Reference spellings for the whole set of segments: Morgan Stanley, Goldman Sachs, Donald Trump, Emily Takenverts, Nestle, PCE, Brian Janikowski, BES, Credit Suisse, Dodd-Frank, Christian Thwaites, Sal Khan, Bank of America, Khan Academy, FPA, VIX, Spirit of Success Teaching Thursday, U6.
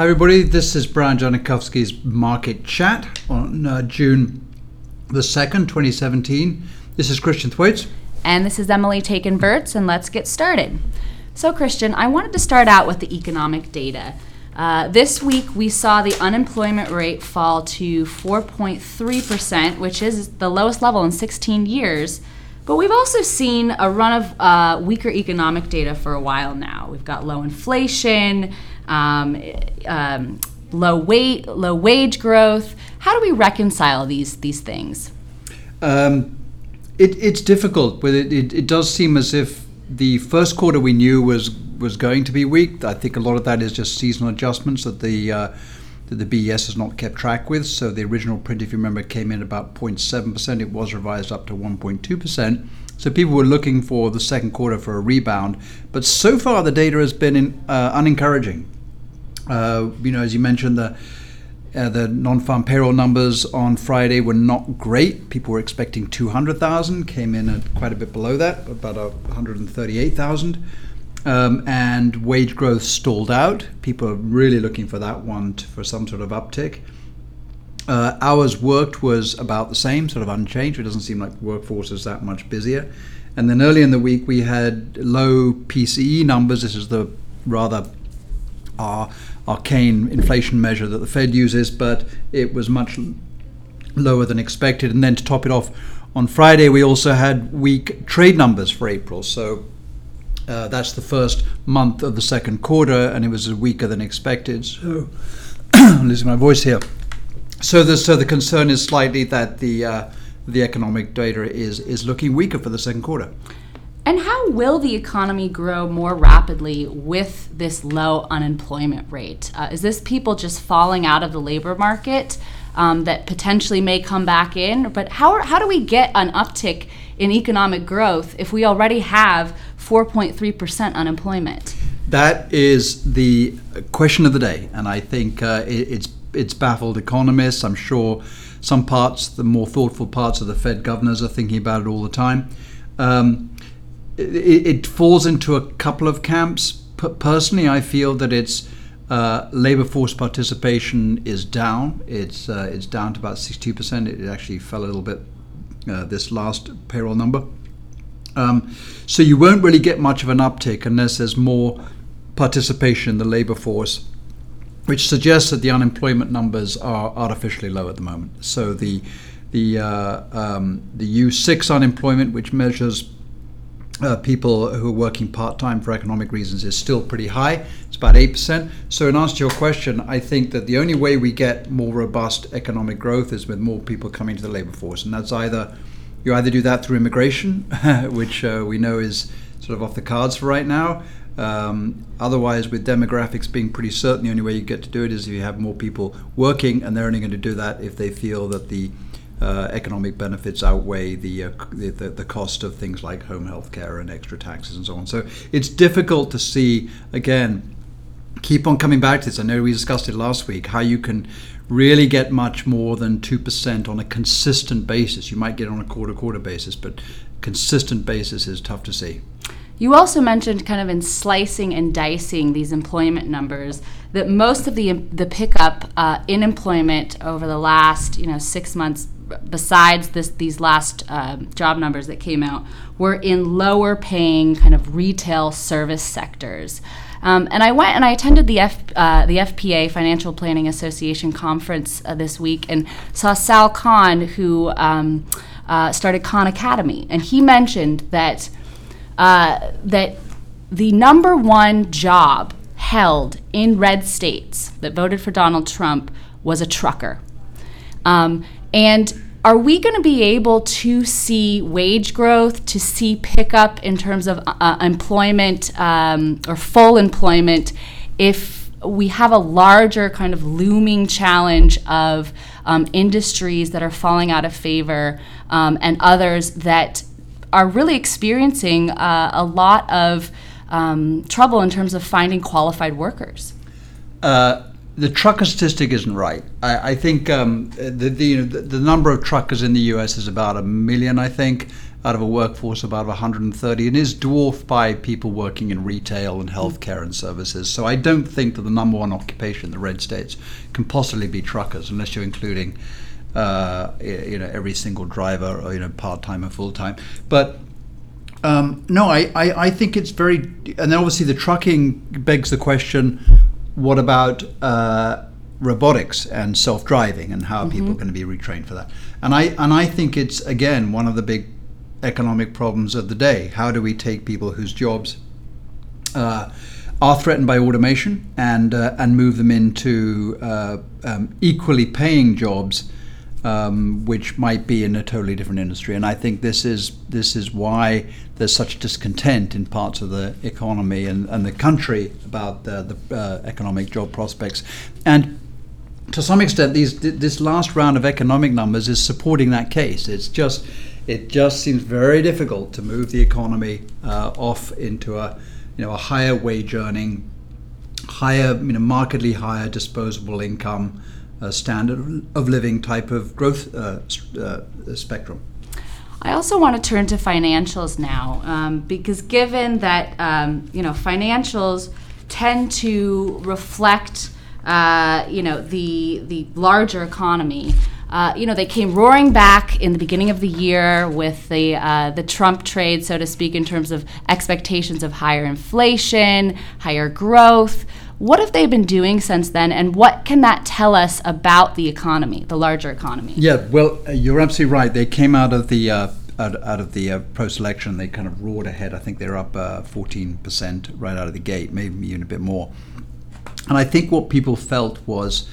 Hi everybody, this is Brian Janikowski's Market Chat on June the 2nd, 2017. This is Christian Thwaites. And this is Emily Takenverts, and let's get started. So Christian, I wanted to start out with the economic data. This week we saw the unemployment rate fall to 4.3%, which is the lowest level in 16 years. But we've also seen a run of weaker economic data for a while now. We've got low inflation, low wage growth. How do we reconcile these things? It's difficult, but it does seem as if the first quarter we knew was going to be weak. I think a lot of that is just seasonal adjustments that the BES has not kept track with. So the original print, if you remember, came in about 0.7%. It was revised up to 1.2%. So people were looking for the second quarter for a rebound. But so far, the data has been unencouraging. As you mentioned, the non-farm payroll numbers on Friday were not great. People were expecting 200,000, came in at quite a bit below that, about 138,000. And wage growth stalled out. People are really looking for that one for some sort of uptick. Hours worked was about the same, sort of unchanged. It doesn't seem like the workforce is that much busier. And then early in the week, we had low PCE numbers. This is the rather arcane inflation measure that the Fed uses, but it was much lower than expected. And then to top it off, on Friday, we also had weak trade numbers for April. So that's the first month of the second quarter, and it was weaker than expected. So I'm losing my voice here. So the concern is slightly that the economic data is looking weaker for the second quarter. And how will the economy grow more rapidly with this low unemployment rate? Is this people just falling out of the labor market that potentially may come back in? But how do we get an uptick in economic growth if we already have 4.3% unemployment? That is the question of the day, and I think it's baffled economists. I'm sure some parts, the more thoughtful parts of the Fed governors, are thinking about it all the time. It falls into a couple of camps. Personally, I feel that it's labor force participation is down. It's down to about 62%. It actually fell a little bit this last payroll number. So you won't really get much of an uptick unless there's more participation in the labor force, which suggests that the unemployment numbers are artificially low at the moment. So the U6 unemployment, which measures people who are working part-time for economic reasons, is still pretty high. It's about 8%. So in answer to your question, I think that the only way we get more robust economic growth is with more people coming to the labor force, and that's either do that through immigration, which we know is sort of off the cards for right now. Otherwise, with demographics being pretty certain, the only way you get to do it is if you have more people working, and they're only going to do that if they feel that the economic benefits outweigh the cost of things like home health care and extra taxes and so on. So it's difficult to see, again, keep on coming back to this. I know we discussed it last week, how you can really get much more than 2% on a consistent basis. You might get on a quarter-quarter basis, but consistent basis is tough to see. You also mentioned, kind of in slicing and dicing these employment numbers, that most of the pickup in employment over the last 6 months, besides these last job numbers that came out, were in lower paying kind of retail service sectors. And I went and I attended the FPA, Financial Planning Association conference this week, and saw Sal Khan, who started Khan Academy. And he mentioned that the number one job held in red states that voted for Donald Trump was a trucker. And are we going to be able to see wage growth, to see pickup in terms of employment or full employment, if we have a larger kind of looming challenge of industries that are falling out of favor and others that are really experiencing a lot of trouble in terms of finding qualified workers? The trucker statistic isn't right. I think the number of truckers in the U.S. is about 1 million, I think, out of a workforce of about 130 and is dwarfed by people working in retail and healthcare and services. So I don't think that the number one occupation in the red states can possibly be truckers, unless you're including every single driver or part-time or full-time. But I think it's very, and then obviously the trucking begs the question, what about robotics and self-driving, and how are people going to be retrained for that? And I think it's, again, one of the big economic problems of the day. How do we take people whose jobs are threatened by automation and move them into equally paying jobs, which might be in a totally different industry? And I think this is why there's such discontent in parts of the economy and the country about the economic job prospects. And to some extent, this last round of economic numbers is supporting that case. It just seems very difficult to move the economy off into a higher wage earning, markedly higher disposable income, a standard of living type of growth spectrum. I also want to turn to financials now, because given that financials tend to reflect the larger economy, they came roaring back in the beginning of the year with the Trump trade, so to speak, in terms of expectations of higher inflation, higher growth. What have they been doing since then, and what can that tell us about the economy, the larger economy? Yeah, well, you're absolutely right. They came out of the post-election. They kind of roared ahead. I think they're up 14% right out of the gate, maybe even a bit more. And I think what people felt was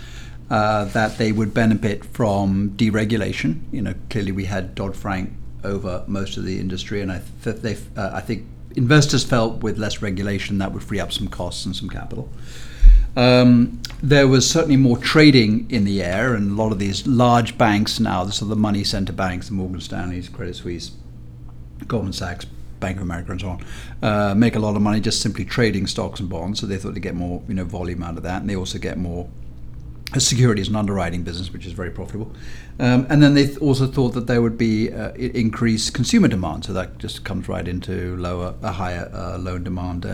that they would benefit from deregulation. Clearly we had Dodd-Frank over most of the industry, and I think investors felt with less regulation that would free up some costs and some capital. There was certainly more trading in the air, and a lot of these large banks now, so the money center banks, the Morgan Stanleys, Credit Suisse, Goldman Sachs, Bank of America, and so on, make a lot of money just simply trading stocks and bonds. So they thought they'd get more volume out of that, and they also get more securities and underwriting business, which is very profitable. And then they also thought that there would be increased consumer demand, so that just comes right into higher loan demand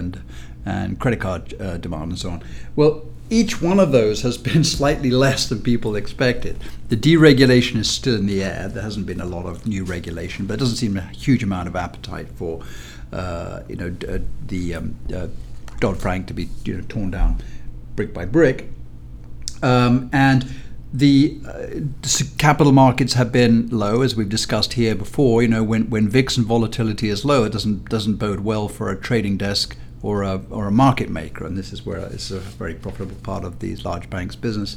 and credit card demand and so on. Well, each one of those has been slightly less than people expected. The deregulation is still in the air. There hasn't been a lot of new regulation, but it doesn't seem a huge amount of appetite for the Dodd-Frank to be torn down brick by brick. And the capital markets have been low, as we've discussed here before. When VIX and volatility is low, it doesn't bode well for a trading desk or a market maker, and this is where it's a very profitable part of these large banks' business.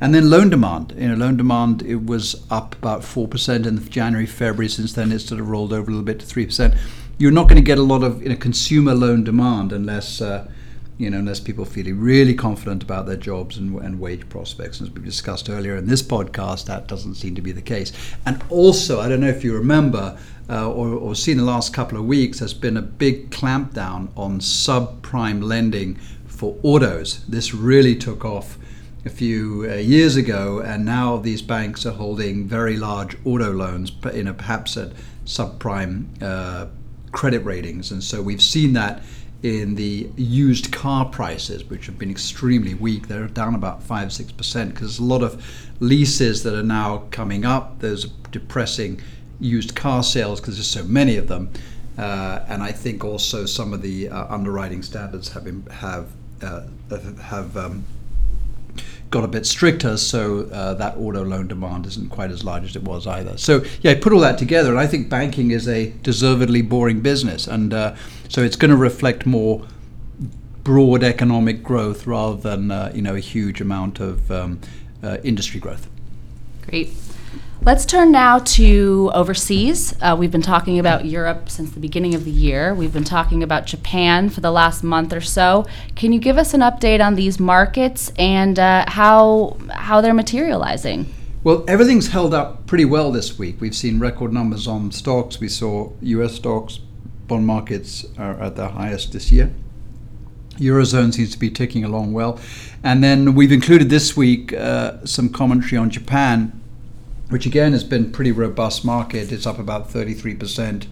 And then loan demand. Loan demand, it was up about 4% in January, February. Since then, it's sort of rolled over a little bit to 3%. You're not going to get a lot of consumer loan demand unless. Unless people feel really confident about their jobs and wage prospects. As we discussed earlier in this podcast, that doesn't seem to be the case. And also, I don't know if you remember or seen the last couple of weeks, there's been a big clampdown on subprime lending for autos. This really took off a few years ago, and now these banks are holding very large auto loans, perhaps at subprime credit ratings. And so we've seen that in the used car prices, which have been extremely weak. They're down about 5-6% because there's a lot of leases that are now coming up. Those depressing used car sales because there's so many of them, and I think also some of the underwriting standards have got a bit stricter, so that auto loan demand isn't quite as large as it was either. So I put all that together, and I think banking is a deservedly boring business, and so it's going to reflect more broad economic growth rather than a huge amount of industry growth. Great. Let's turn now to overseas. We've been talking about Europe since the beginning of the year. We've been talking about Japan for the last month or so. Can you give us an update on these markets and how they're materializing? Well, everything's held up pretty well this week. We've seen record numbers on stocks. We saw U.S. stocks, bond markets are at their highest this year. Eurozone seems to be ticking along well. And then we've included this week some commentary on Japan, which again has been a pretty robust market. It's up about 33%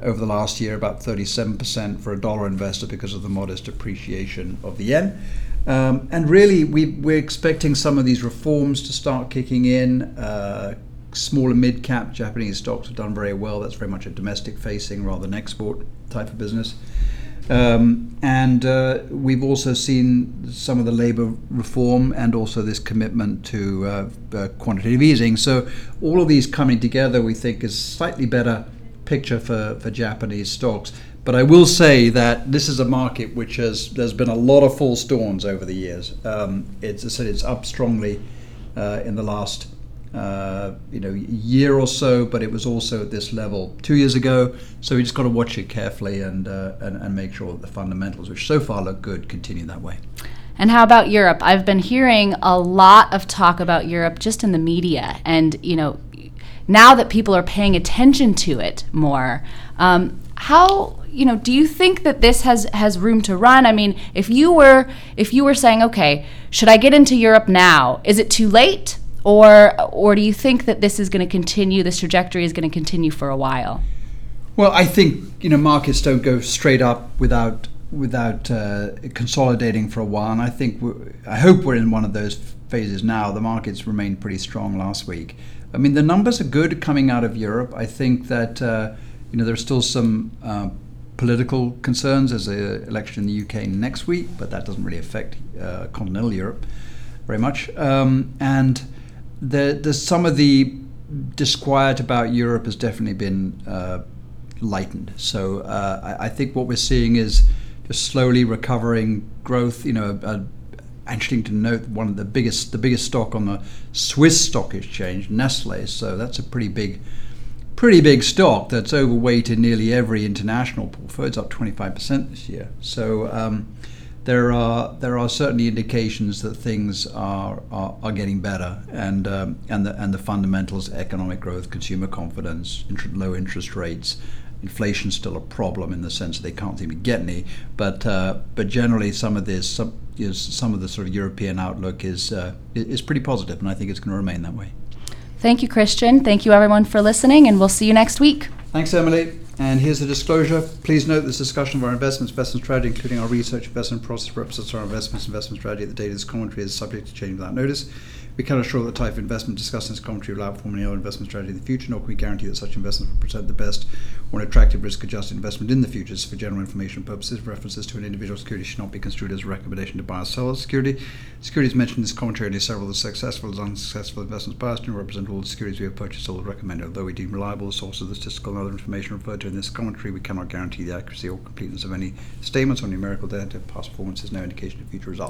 over the last year, about 37% for a dollar investor because of the modest appreciation of the yen. And really, we're expecting some of these reforms to start kicking in. Small and mid-cap Japanese stocks have done very well. That's very much a domestic-facing rather than export type of business. And we've also seen some of the labor reform and also this commitment to quantitative easing. So all of these coming together, we think, is slightly better picture for Japanese stocks. But I will say that this is a market which there's been a lot of false dawns over the years. It's up strongly in the last year or so, but it was also at this level 2 years ago. So we just got to watch it carefully and make sure that the fundamentals, which so far look good, continue that way. And how about Europe? I've been hearing a lot of talk about Europe just in the media, and now that people are paying attention to it more, do you think that this has room to run? I mean, if you were saying, okay, should I get into Europe now? Is it too late? Or do you think that this is going to continue, this trajectory is going to continue for a while? Well, I think, markets don't go straight up without consolidating for a while. And I think, I hope we're in one of those phases now. The markets remained pretty strong last week. I mean, the numbers are good coming out of Europe. I think that, there are still some political concerns. There's an election in the UK next week, but that doesn't really affect continental Europe very much. And there's some of the disquiet about Europe has definitely been lightened. So I think what we're seeing is just slowly recovering growth. Interesting to note, one of the biggest stock on the Swiss stock exchange, Nestle. So that's a pretty big stock that's overweight in nearly every international portfolio. It's up 25% this year. So there are certainly indications that things are getting better, and the fundamentals, economic growth, consumer confidence, low interest rates. Inflation's still a problem in the sense that they can't seem to get any, but generally some of the sort of European outlook is pretty positive, and I think it's going to remain that way. Thank you, Christian. Thank you, everyone, for listening, and we'll see you next week. Thanks, Emily. And here's the disclosure. Please note this discussion of our investment strategy, including our research, investment process, represents our investment strategy. The data of this commentary is subject to change without notice. We cannot assure that the type of investment discussed in this commentary will outperform any other investment strategy in the future, nor can we guarantee that such investments will present the best or an attractive risk-adjusted investment in the future. For general information purposes, references to an individual security should not be construed as a recommendation to buy or sell a security. Securities mentioned in this commentary, only several of the successful and unsuccessful investments by us, do not represent all the securities we have purchased or would recommend. Although we deem reliable the sources of the statistical and other information referred to in this commentary, we cannot guarantee the accuracy or completeness of any statements or numerical data. Past performance is no indication of future results.